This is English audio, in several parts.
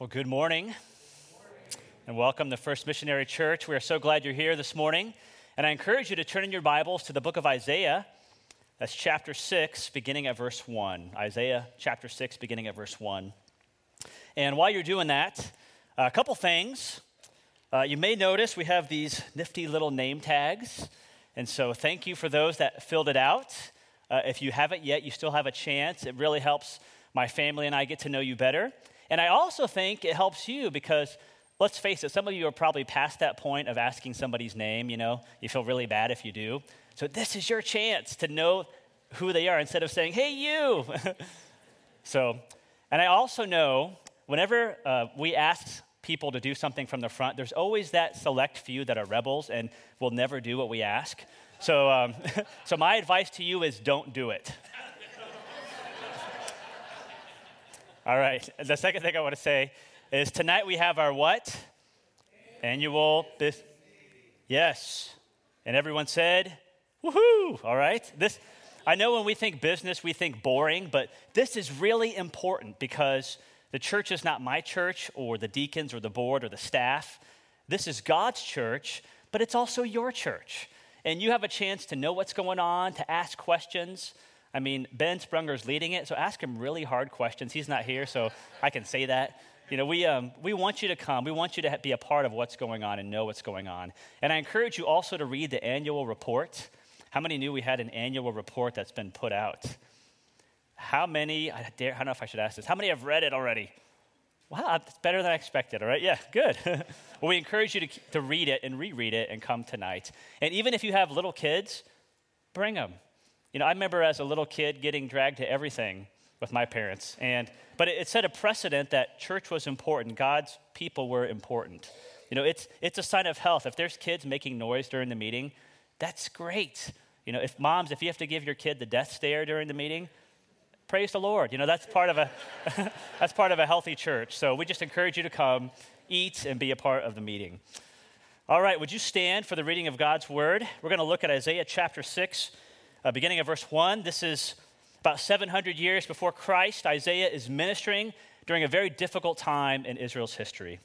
Well, good morning. Good morning, and welcome to First Missionary Church. We are so glad you're here this morning, and I encourage you to turn in your Bibles to the book of Isaiah. That's chapter 6, beginning at verse 1. Isaiah chapter 6, beginning at verse 1. And while you're doing that, a couple things. You may notice we have these nifty little name tags, and so thank you for those that filled it out. If you haven't yet, you still have a chance. It really helps my family and I get to know you better. And I also think it helps you because, let's face it, some of you are probably past that point of asking somebody's name, you know. You feel really bad if you do. So this is your chance to know who they are instead of saying, hey, you. So, and I also know whenever we ask people to do something from the front, there's always that select few that are rebels and will never do what we ask. So, so my advice to you is don't do it. All right, the second thing I want to say is tonight we have our what? Annual business. Yes, and everyone said, woohoo, all right. This, I know when we think business, we think boring, but this is really important because the church is not my church or the deacons or the board or the staff. This is God's church, but it's also your church, and you have a chance to know what's going on, to ask questions. I mean, Ben Sprunger's leading it, so ask him really hard questions. He's not here, so I can say that. You know, we want you to come. We want you to be a part of what's going on and know what's going on. And I encourage you also to read the annual report. How many knew we had an annual report that's been put out? How many, I don't know if I should ask this, how many have read it already? Wow, it's better than I expected, all right? Yeah, good. Well, we encourage you to read it and reread it and come tonight. And even if you have little kids, bring them. You know, I remember as a little kid getting dragged to everything with my parents, but it set a precedent that church was important. God's people were important. You know, it's a sign of health. If there's kids making noise during the meeting, that's great. You know, if you have to give your kid the death stare during the meeting, praise the Lord. You know, that's part of a that's part of a healthy church. So we just encourage you to come, eat, and be a part of the meeting. All right, would you stand for the reading of God's word? We're going to look at Isaiah chapter 6. Beginning of verse 1, this is about 700 years before Christ. Isaiah is ministering during a very difficult time in Israel's history.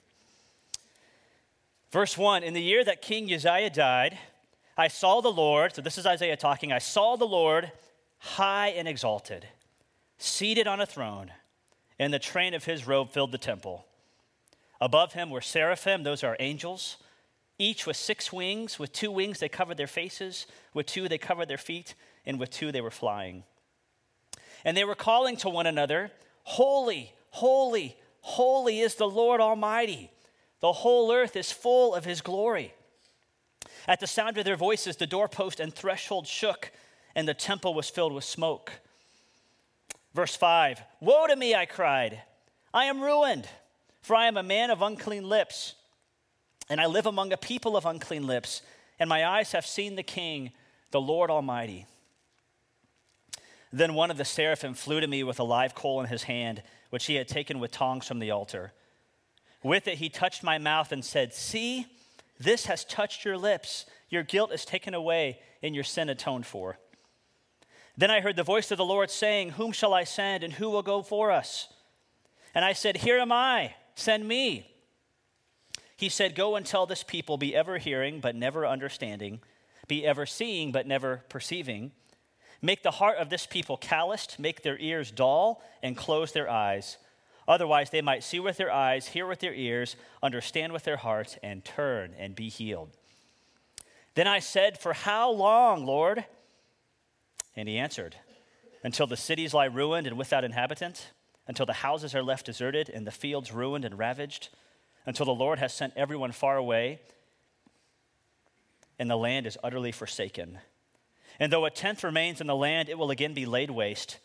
Verse 1, in the year that King Uzziah died, I saw the Lord, so this is Isaiah talking, I saw the Lord high and exalted, seated on a throne, and the train of his robe filled the temple. Above him were seraphim, those are angels, each with 6 wings. With 2 wings they covered their faces, with 2 they covered their feet, and with 2 they were flying. And they were calling to one another, holy, holy, holy is the Lord Almighty. The whole earth is full of his glory. At the sound of their voices, the doorpost and threshold shook, and the temple was filled with smoke. Verse 5, woe to me, I cried. I am ruined, for I am a man of unclean lips. And I live among a people of unclean lips, and my eyes have seen the King, the Lord Almighty. Then one of the seraphim flew to me with a live coal in his hand, which he had taken with tongs from the altar. With it he touched my mouth and said, see, this has touched your lips. Your guilt is taken away and your sin atoned for. Then I heard the voice of the Lord saying, whom shall I send and who will go for us? And I said, here am I, send me. He said, go and tell this people, be ever hearing but never understanding, be ever seeing but never perceiving. Make the heart of this people calloused, make their ears dull, and close their eyes. Otherwise they might see with their eyes, hear with their ears, understand with their hearts, and turn and be healed. Then I said, for how long, Lord? And he answered, until the cities lie ruined and without inhabitant, until the houses are left deserted and the fields ruined and ravaged, until the Lord has sent everyone far away, and the land is utterly forsaken. And though a tenth remains in the land, it will again be laid waste.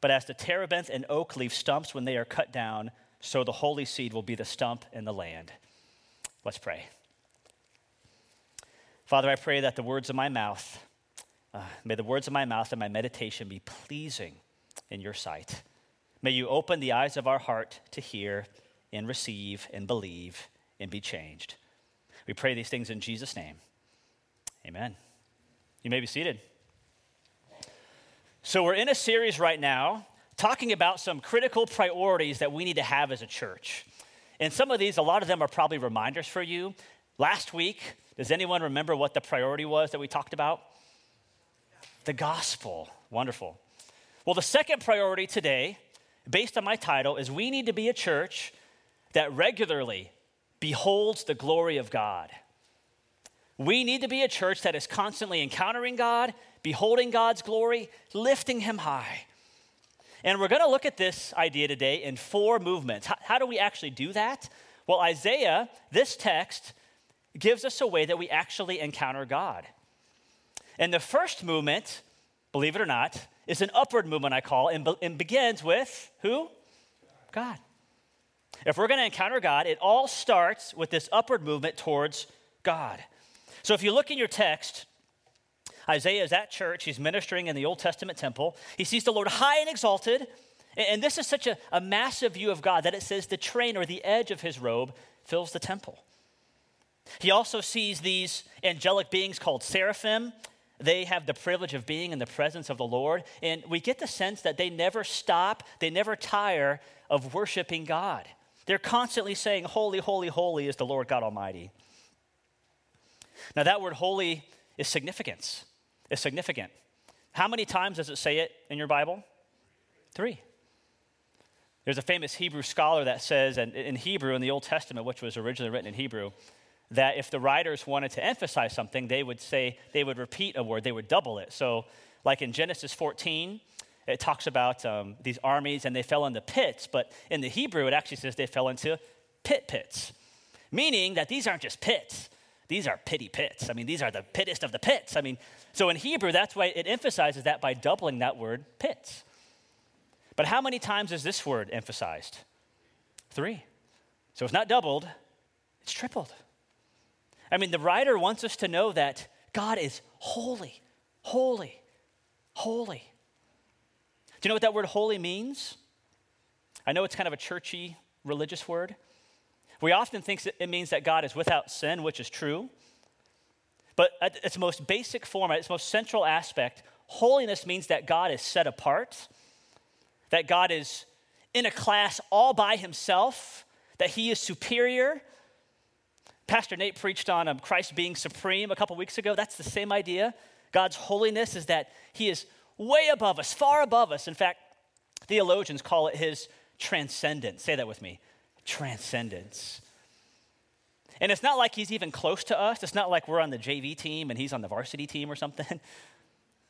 But as the terebinth and oak leave stumps when they are cut down, so the holy seed will be the stump in the land. Let's pray. Father, I pray that the words of my mouth, may the words of my mouth and my meditation be pleasing in your sight. May you open the eyes of our heart to hear and receive and believe and be changed. We pray these things in Jesus' name. Amen. You may be seated. So we're in a series right now talking about some critical priorities that we need to have as a church. And some of these, a lot of them are probably reminders for you. Last week, does anyone remember what the priority was that we talked about? The gospel. Wonderful. Well, the second priority today, based on my title, is we need to be a church that regularly beholds the glory of God. We need to be a church that is constantly encountering God, beholding God's glory, lifting him high. And we're going to look at this idea today in four movements. How do we actually do that? Well, Isaiah, this text, gives us a way that we actually encounter God. And the first movement, believe it or not, is an upward movement, I call, and begins with who? God. If we're going to encounter God, it all starts with this upward movement towards God. So if you look in your text, Isaiah is at church. He's ministering in the Old Testament temple. He sees the Lord high and exalted. And this is such a massive view of God that it says the train or the edge of his robe fills the temple. He also sees these angelic beings called seraphim. They have the privilege of being in the presence of the Lord. And we get the sense that they never stop, they never tire of worshiping God. They're constantly saying, holy, holy, holy is the Lord God Almighty. Now that word holy is significance. It's significant. How many times does it say it in your Bible? 3. There's a famous Hebrew scholar that says, and in Hebrew, in the Old Testament, which was originally written in Hebrew, that if the writers wanted to emphasize something, they would repeat a word, they would double it. So like in Genesis 14, it talks about these armies and they fell into pits, but in the Hebrew, it actually says they fell into pits, meaning that these aren't just pits. These are pity pits. I mean, these are the pittest of the pits. I mean, so in Hebrew, that's why it emphasizes that by doubling that word, pits. But how many times is this word emphasized? 3. So it's not doubled, it's tripled. I mean, the writer wants us to know that God is holy, holy, holy. Do you know what that word holy means? I know it's kind of a churchy, religious word. We often think it means that God is without sin, which is true. But at its most basic form, at its most central aspect, holiness means that God is set apart, that God is in a class all by himself, that he is superior. Pastor Nate preached on Christ being supreme a couple weeks ago. That's the same idea. God's holiness is that he is way above us, far above us. In fact, theologians call it his transcendence. Say that with me. Transcendence. And it's not like he's even close to us. It's not like we're on the JV team and he's on the varsity team or something.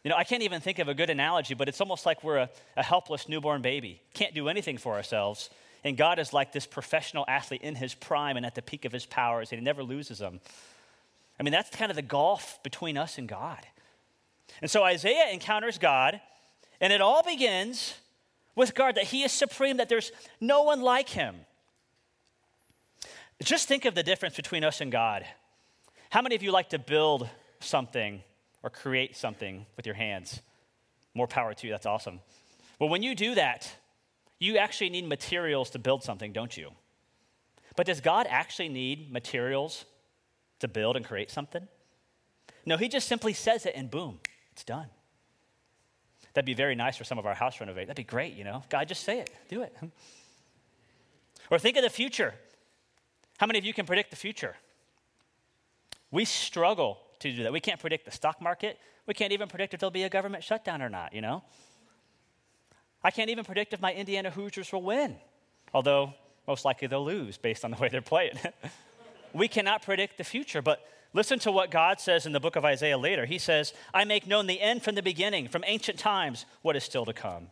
You know, I can't even think of a good analogy, but it's almost like we're a helpless newborn baby. Can't do anything for ourselves. And God is like this professional athlete in his prime and at the peak of his powers, and he never loses them. I mean, that's kind of the gulf between us and God. And so Isaiah encounters God, and it all begins with God, that he is supreme, that there's no one like him. Just think of the difference between us and God. How many of you like to build something or create something with your hands? More power to you, that's awesome. Well, when you do that, you actually need materials to build something, don't you? But does God actually need materials to build and create something? No, he just simply says it and boom, it's done. That'd be very nice for some of our house renovate. That'd be great, you know. God, just say it, do it. Or think of the future. How many of you can predict the future? We struggle to do that. We can't predict the stock market. We can't even predict if there'll be a government shutdown or not, you know? I can't even predict if my Indiana Hoosiers will win, although most likely they'll lose based on the way they're playing. We cannot predict the future, but listen to what God says in the book of Isaiah later. He says, I make known the end from the beginning, from ancient times, what is still to come.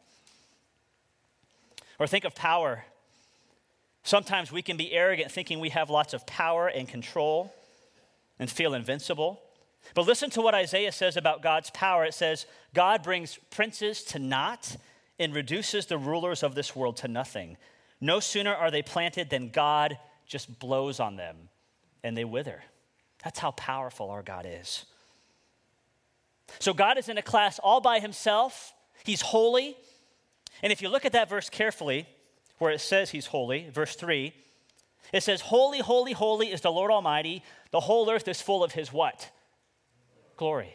Or think of power. Sometimes we can be arrogant, thinking we have lots of power and control and feel invincible. But listen to what Isaiah says about God's power. It says, God brings princes to naught and reduces the rulers of this world to nothing. No sooner are they planted than God just blows on them and they wither. That's how powerful our God is. So God is in a class all by himself. He's holy. And if you look at that verse carefully, where it says he's holy, verse 3, it says, holy, holy, holy is the Lord Almighty. The whole earth is full of his what? Glory.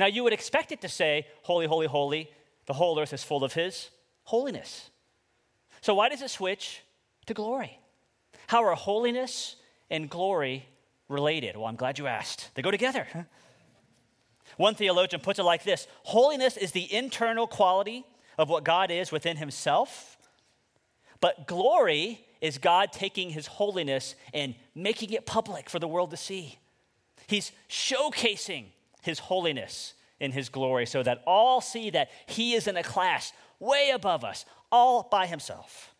Now you would expect it to say, holy, holy, holy, the whole earth is full of his holiness. So why does it switch to glory? How are holiness and glory related? Well, I'm glad you asked. They go together. Huh? One theologian puts it like this: holiness is the internal quality of what God is within himself, but glory is God taking his holiness and making it public for the world to see. He's showcasing his holiness in his glory so that all see that he is in a class way above us, all by himself.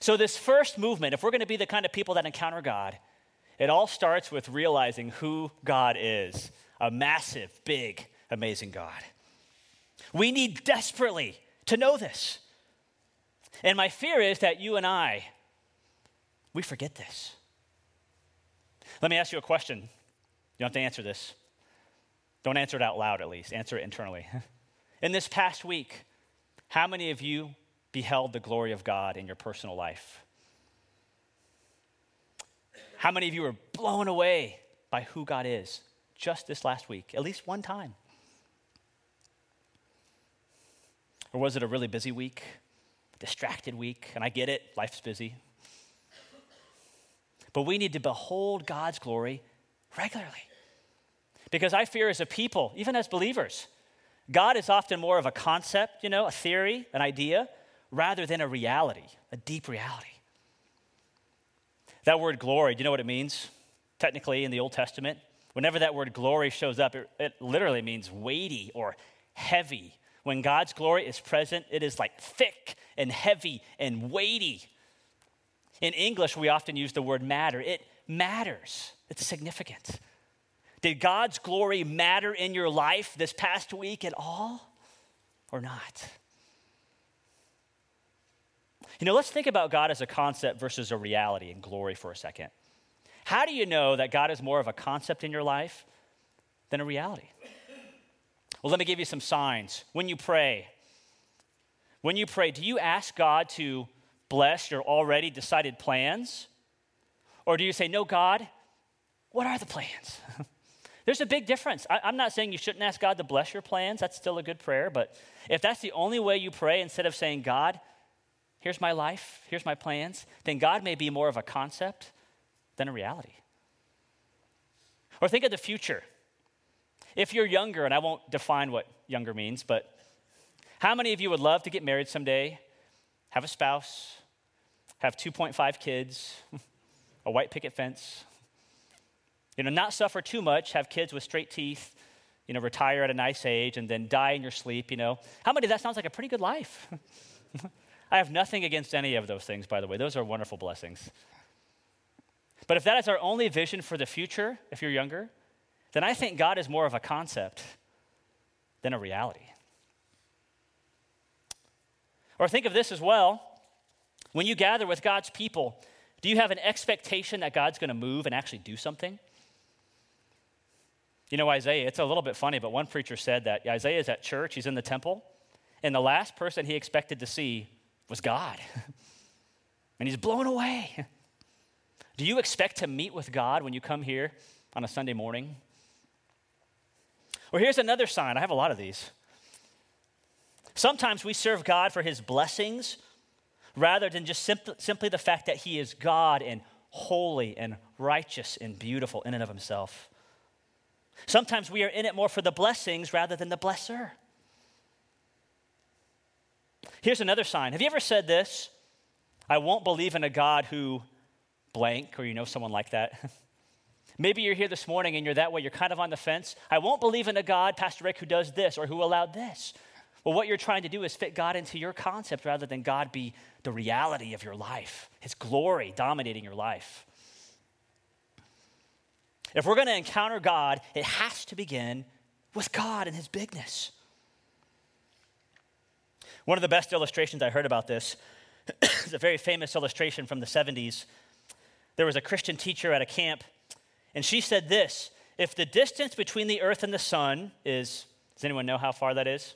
So this first movement, if we're going to be the kind of people that encounter God, it all starts with realizing who God is, a massive, big, amazing God. We need desperately to know this. And my fear is that you and I, we forget this. Let me ask you a question. You don't have to answer this. Don't answer it out loud, at least. Answer it internally. In this past week, how many of you beheld the glory of God in your personal life? How many of you were blown away by who God is just this last week, at least one time? Or was it a really busy week, distracted week? And I get it, life's busy. But we need to behold God's glory regularly. Because I fear as a people, even as believers, God is often more of a concept, a theory, an idea, rather than a reality, a deep reality. That word glory, do you know what it means? Technically, in the Old Testament, whenever that word glory shows up, it literally means weighty or heavy. When God's glory is present, it is like thick and heavy and weighty. In English, we often use the word matter. It matters. It's significant. Did God's glory matter in your life this past week at all or not? Let's think about God as a concept versus a reality and glory for a second. How do you know that God is more of a concept in your life than a reality? Well, let me give you some signs. When you pray, do you ask God to bless your already decided plans? Or do you say, no, God, what are the plans? There's a big difference. I'm not saying you shouldn't ask God to bless your plans. That's still a good prayer. But if that's the only way you pray, instead of saying, God, here's my life, here's my plans, then God may be more of a concept than a reality. Or think of the future. If you're younger, and I won't define what younger means, but how many of you would love to get married someday, have a spouse, have 2.5 kids, a white picket fence, not suffer too much, have kids with straight teeth, retire at a nice age, and then die in your sleep, How many of that sounds like a pretty good life? I have nothing against any of those things, by the way. Those are wonderful blessings. But if that is our only vision for the future, if you're younger, then I think God is more of a concept than a reality. Or think of this as well. When you gather with God's people, do you have an expectation that God's going to move and actually do something? Isaiah, it's a little bit funny, but one preacher said that Isaiah is at church, he's in the temple, and the last person he expected to see was God. And he's blown away. Do you expect to meet with God when you come here on a Sunday morning? Or here's another sign. I have a lot of these. Sometimes we serve God for his blessings rather than just simply the fact that he is God and holy and righteous and beautiful in and of himself. Sometimes we are in it more for the blessings rather than the blesser. Here's another sign. Have you ever said this? I won't believe in a God who blank, or someone like that. Maybe you're here this morning and you're that way. You're kind of on the fence. I won't believe in a God, Pastor Rick, who does this or who allowed this. Well, what you're trying to do is fit God into your concept rather than God be the reality of your life, his glory dominating your life. If we're going to encounter God, it has to begin with God and his bigness. One of the best illustrations I heard about this is a very famous illustration from the 70s. There was a Christian teacher at a camp, and she said this: if the distance between the earth and the sun is, does anyone know how far that is? 92.6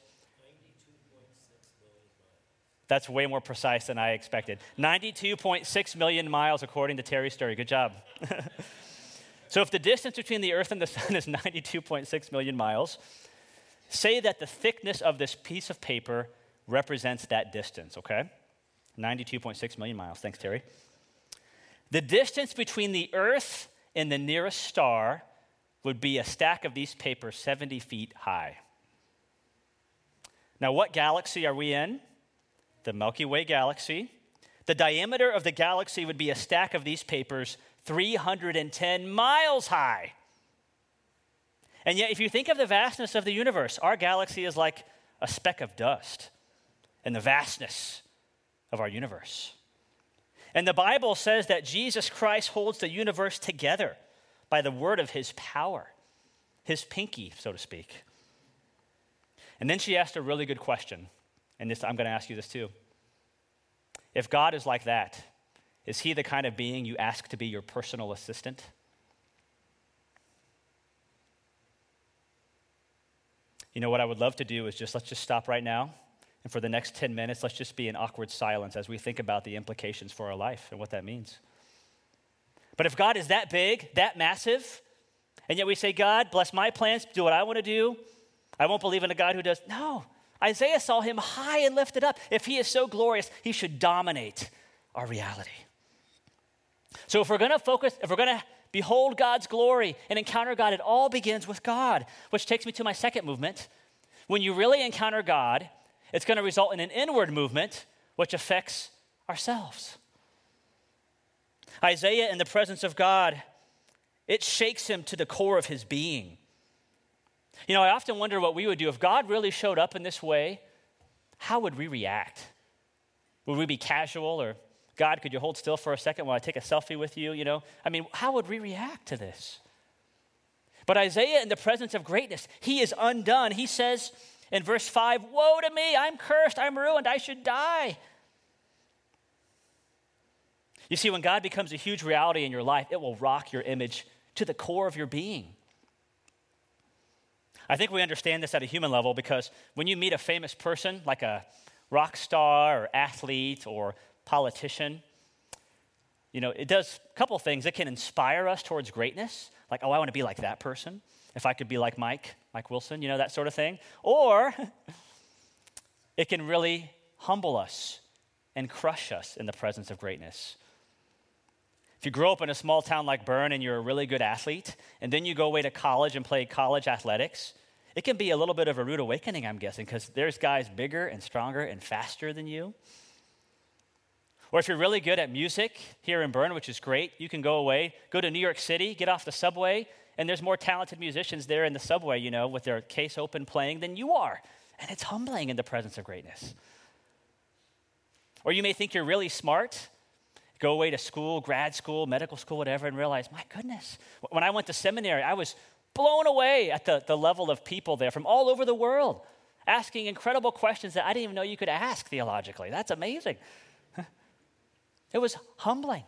million miles. That's way more precise than I expected. 92.6 million miles, according to Terry Sturry. Good job. So if the distance between the earth and the sun is 92.6 million miles, say that the thickness of this piece of paper represents that distance, okay? 92.6 million miles. Thanks, Terry. The distance between the earth and the nearest star would be a stack of these papers 70 feet high. Now, what galaxy are we in? The Milky Way galaxy. The diameter of the galaxy would be a stack of these papers 310 miles high. And yet, if you think of the vastness of the universe, our galaxy is like a speck of dust in the vastness of our universe. And the Bible says that Jesus Christ holds the universe together by the word of his power, his pinky, so to speak. And then she asked a really good question, and this, I'm going to ask you this too. If God is like that, is he the kind of being you ask to be your personal assistant? You know, what I would love to do is let's just stop right now. And for the next 10 minutes, let's just be in awkward silence as we think about the implications for our life and what that means. But if God is that big, that massive, and yet we say, God, bless my plans, do what I want to do. I won't believe in a God who does. No, Isaiah saw him high and lifted up. If he is so glorious, he should dominate our reality. So if we're going to behold God's glory and encounter God, it all begins with God, which takes me to my second movement. When you really encounter God, it's going to result in an inward movement, which affects ourselves. Isaiah, in the presence of God, it shakes him to the core of his being. You know, I often wonder what we would do. If God really showed up in this way, how would we react? Would we be casual or, God, could you hold still for a second while I take a selfie with you? You know, I mean, how would we react to this? But Isaiah, in the presence of greatness, he is undone. He says, in verse 5, woe to me, I'm cursed, I'm ruined, I should die. You see, when God becomes a huge reality in your life, it will rock your image to the core of your being. I think we understand this at a human level because when you meet a famous person, like a rock star or athlete or politician, you know, it does a couple things. It can inspire us towards greatness, like, oh, I want to be like that person. If I could be like Mike Wilson, you know, that sort of thing. Or it can really humble us and crush us in the presence of greatness. If you grow up in a small town like Bern and you're a really good athlete, and then you go away to college and play college athletics, it can be a little bit of a rude awakening, I'm guessing, because there's guys bigger and stronger and faster than you. Or if you're really good at music here in Bern, which is great, you can go to New York City, get off the subway, and there's more talented musicians there in the subway, you know, with their case open playing than you are. And it's humbling in the presence of greatness. Or you may think you're really smart, go away to school, grad school, medical school, whatever, and realize, my goodness, when I went to seminary, I was blown away at the level of people there from all over the world, asking incredible questions that I didn't even know you could ask theologically. That's amazing. It was humbling.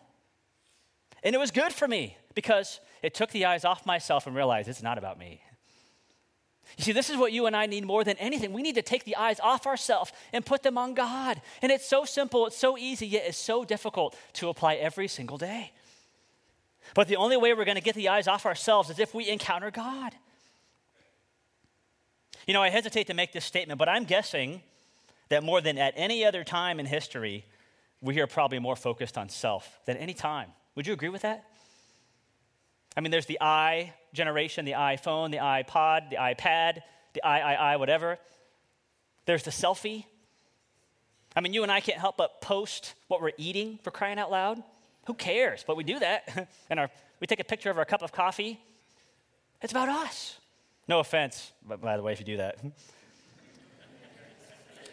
And it was good for me because it took the eyes off myself and realized it's not about me. You see, this is what you and I need more than anything. We need to take the eyes off ourselves and put them on God. And it's so simple, it's so easy, yet it's so difficult to apply every single day. But the only way we're going to get the eyes off ourselves is if we encounter God. You know, I hesitate to make this statement, but I'm guessing that more than at any other time in history, we are probably more focused on self than any time. Would you agree with that? I mean, there's the I generation, the iPhone, the iPod, the iPad, the I, whatever. There's the selfie. I mean, you and I can't help but post what we're eating, for crying out loud. Who cares? But we do that. And we take a picture of our cup of coffee. It's about us. No offense, by the way, if you do that.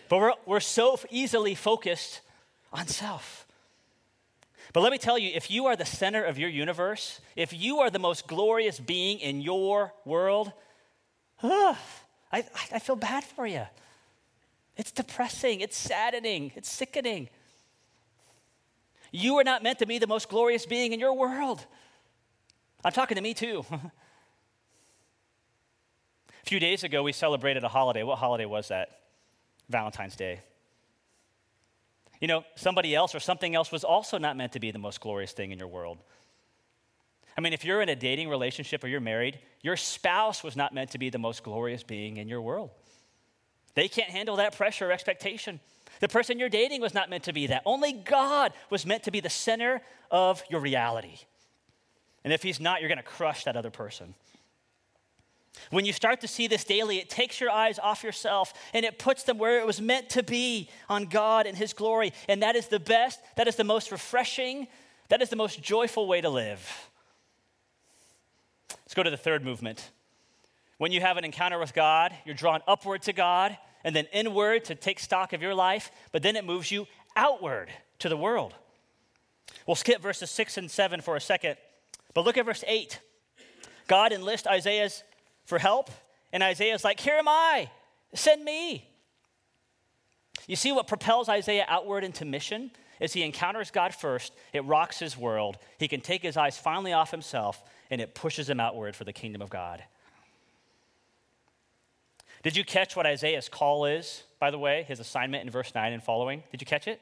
But we're so easily focused on self. But let me tell you, if you are the center of your universe, if you are the most glorious being in your world, I feel bad for you. It's depressing. It's saddening. It's sickening. You are not meant to be the most glorious being in your world. I'm talking to me too. A few days ago, we celebrated a holiday. What holiday was that? Valentine's Day. You know, somebody else or something else was also not meant to be the most glorious thing in your world. I mean, if you're in a dating relationship or you're married, your spouse was not meant to be the most glorious being in your world. They can't handle that pressure or expectation. The person you're dating was not meant to be that. Only God was meant to be the center of your reality. And if he's not, you're going to crush that other person. When you start to see this daily, it takes your eyes off yourself and it puts them where it was meant to be, on God and his glory. And that is the best, that is the most refreshing, that is the most joyful way to live. Let's go to the third movement. When you have an encounter with God, you're drawn upward to God and then inward to take stock of your life, but then it moves you outward to the world. We'll skip verses 6 and 7 for a second, but look at verse 8. God enlists Isaiah's for help, and Isaiah's like, here am I, send me. You see, what propels Isaiah outward into mission is he encounters God first, it rocks his world, he can take his eyes finally off himself, and it pushes him outward for the kingdom of God. Did you catch what Isaiah's call is, by the way, his assignment in verse 9 and following? Did you catch it?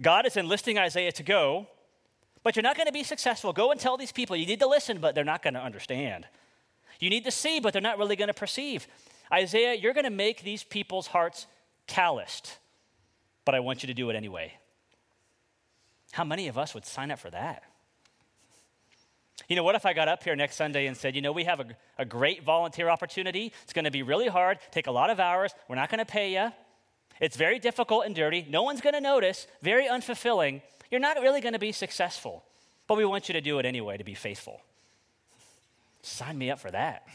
God is enlisting Isaiah to go, but you're not going to be successful. Go and tell these people, you need to listen, but they're not going to understand. You need to see, but they're not really going to perceive. Isaiah, you're going to make these people's hearts calloused, but I want you to do it anyway. How many of us would sign up for that? You know, what if I got up here next Sunday and said, you know, we have a great volunteer opportunity. It's going to be really hard, take a lot of hours. We're not going to pay you. It's very difficult and dirty. No one's going to notice, very unfulfilling. You're not really going to be successful, but we want you to do it anyway to be faithful. Sign me up for that.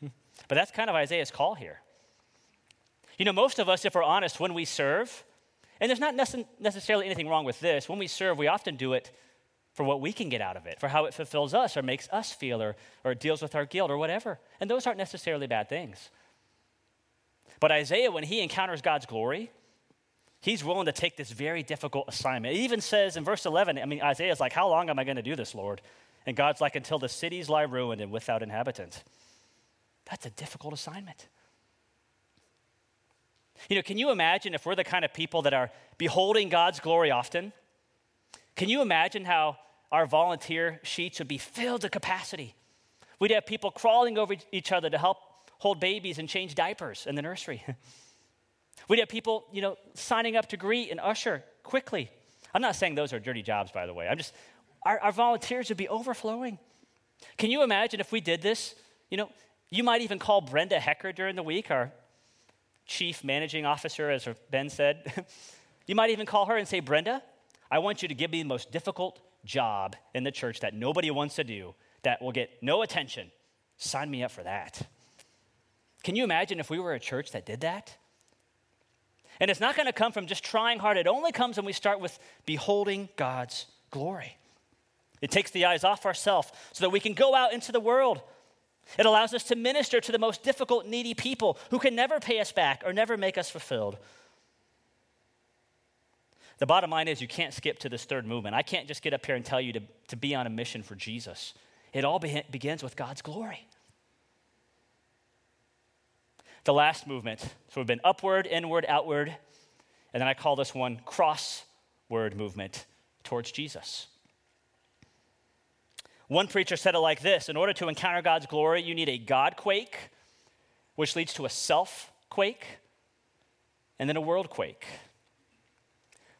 But that's kind of Isaiah's call here. You know, most of us, if we're honest, when we serve, and there's not necessarily anything wrong with this, when we serve, we often do it for what we can get out of it, for how it fulfills us or makes us feel or deals with our guilt or whatever. And those aren't necessarily bad things. But Isaiah, when he encounters God's glory, he's willing to take this very difficult assignment. It even says in verse 11, I mean, Isaiah's like, how long am I going to do this, Lord? And God's like, until the cities lie ruined and without inhabitants. That's a difficult assignment. You know, can you imagine if we're the kind of people that are beholding God's glory often? Can you imagine how our volunteer sheets would be filled to capacity? We'd have people crawling over each other to help hold babies and change diapers in the nursery. We'd have people, you know, signing up to greet and usher quickly. I'm not saying those are dirty jobs, by the way. I'm just... Our volunteers would be overflowing. Can you imagine if we did this? You know, you might even call Brenda Hecker during the week, our chief managing officer, as Ben said. You might even call her and say, Brenda, I want you to give me the most difficult job in the church that nobody wants to do, that will get no attention. Sign me up for that. Can you imagine if we were a church that did that? And it's not going to come from just trying hard. It only comes when we start with beholding God's glory. It takes the eyes off ourselves so that we can go out into the world. It allows us to minister to the most difficult, needy people who can never pay us back or never make us fulfilled. The bottom line is you can't skip to this third movement. I can't just get up here and tell you to be on a mission for Jesus. It all begins with God's glory. The last movement. So we've been upward, inward, outward. And then I call this one crossward movement towards Jesus. One preacher said it like this: in order to encounter God's glory, you need a God quake, which leads to a self quake, and then a world quake.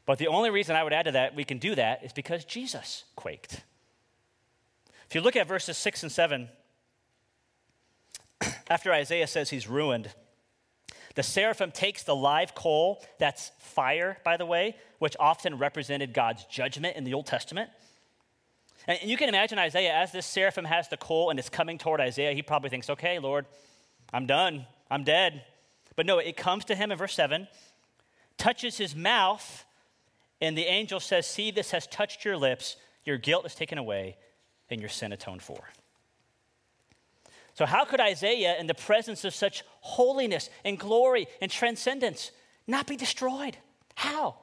But the only reason I would add to that we can do that is because Jesus quaked. If you look at verses 6 and 7, after Isaiah says he's ruined, the seraphim takes the live coal, that's fire, by the way, which often represented God's judgment in the Old Testament. And you can imagine Isaiah, as this seraphim has the coal and it's coming toward Isaiah, he probably thinks, okay, Lord, I'm done. I'm dead. But no, it comes to him in verse 7, touches his mouth, and the angel says, see, this has touched your lips. Your guilt is taken away and your sin atoned for. So how could Isaiah, in the presence of such holiness and glory and transcendence, not be destroyed? How?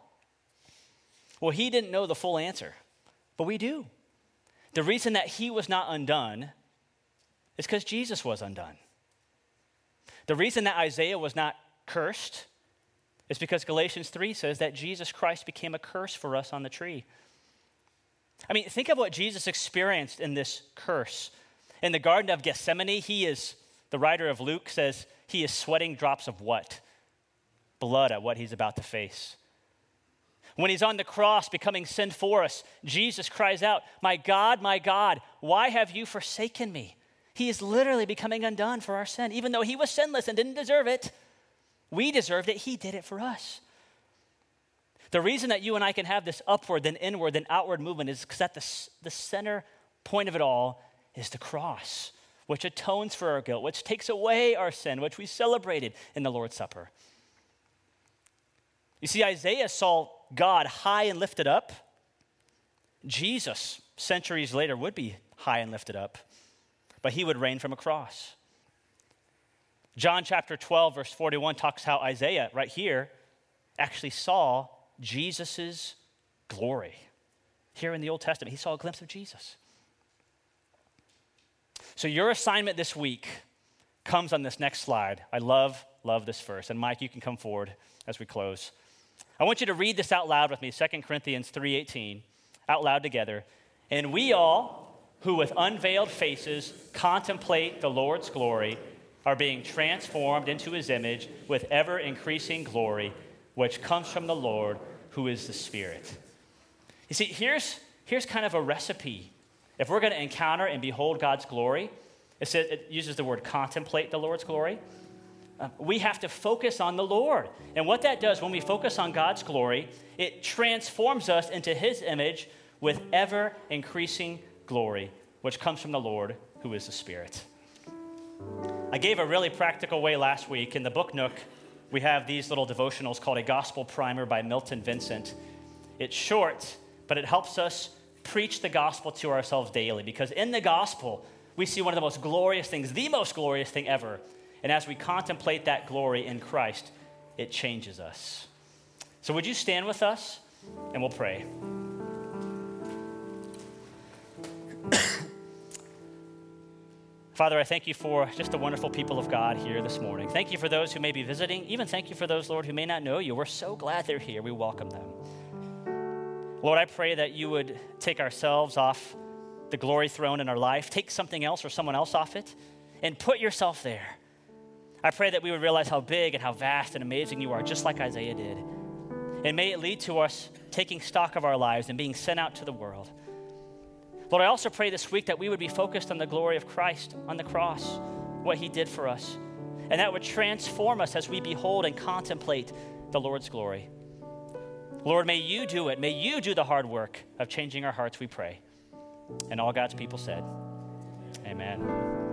Well, he didn't know the full answer, but we do. The reason that he was not undone is because Jesus was undone. The reason that Isaiah was not cursed is because Galatians 3 says that Jesus Christ became a curse for us on the tree. I mean, think of what Jesus experienced in this curse. In the Garden of Gethsemane, the writer of Luke says, he is sweating drops of what? blood at what he's about to face. When he's on the cross becoming sin for us, Jesus cries out, my God, why have you forsaken me? He is literally becoming undone for our sin. Even though he was sinless and didn't deserve it, we deserved it. He did it for us. The reason that you and I can have this upward, then inward, then outward movement is because at the center point of it all is the cross, which atones for our guilt, which takes away our sin, which we celebrated in the Lord's Supper. You see, Isaiah saw God high and lifted up. Jesus, centuries later, would be high and lifted up, but he would reign from a cross. John chapter 12, verse 41 talks how Isaiah, right here, actually saw Jesus' glory. Here in the Old Testament, he saw a glimpse of Jesus. So your assignment this week comes on this next slide. I love this verse. And Mike, you can come forward as we close. I want you to read this out loud with me, 2 Corinthians 3:18, out loud together. And we all, who with unveiled faces contemplate the Lord's glory, are being transformed into his image with ever-increasing glory, which comes from the Lord, who is the Spirit. You see, here's kind of a recipe. If we're going to encounter and behold God's glory, it uses the word contemplate the Lord's glory. We have to focus on the Lord. And what that does, when we focus on God's glory, it transforms us into his image with ever-increasing glory, which comes from the Lord, who is the Spirit. I gave a really practical way last week in the book nook. We have these little devotionals called A Gospel Primer by Milton Vincent. It's short, but it helps us preach the gospel to ourselves daily, because in the gospel, we see one of the most glorious thing ever. And as we contemplate that glory in Christ, it changes us. So would you stand with us, and we'll pray. Father, I thank you for just the wonderful people of God here this morning. Thank you for those who may be visiting. Even thank you for those, Lord, who may not know you. We're so glad they're here. We welcome them. Lord, I pray that you would take ourselves off the glory throne in our life, take something else or someone else off it, and put yourself there. I pray that we would realize how big and how vast and amazing you are, just like Isaiah did. And may it lead to us taking stock of our lives and being sent out to the world. Lord, I also pray this week that we would be focused on the glory of Christ on the cross, what he did for us. And that would transform us as we behold and contemplate the Lord's glory. Lord, may you do it. May you do the hard work of changing our hearts, we pray. And all God's people said, amen.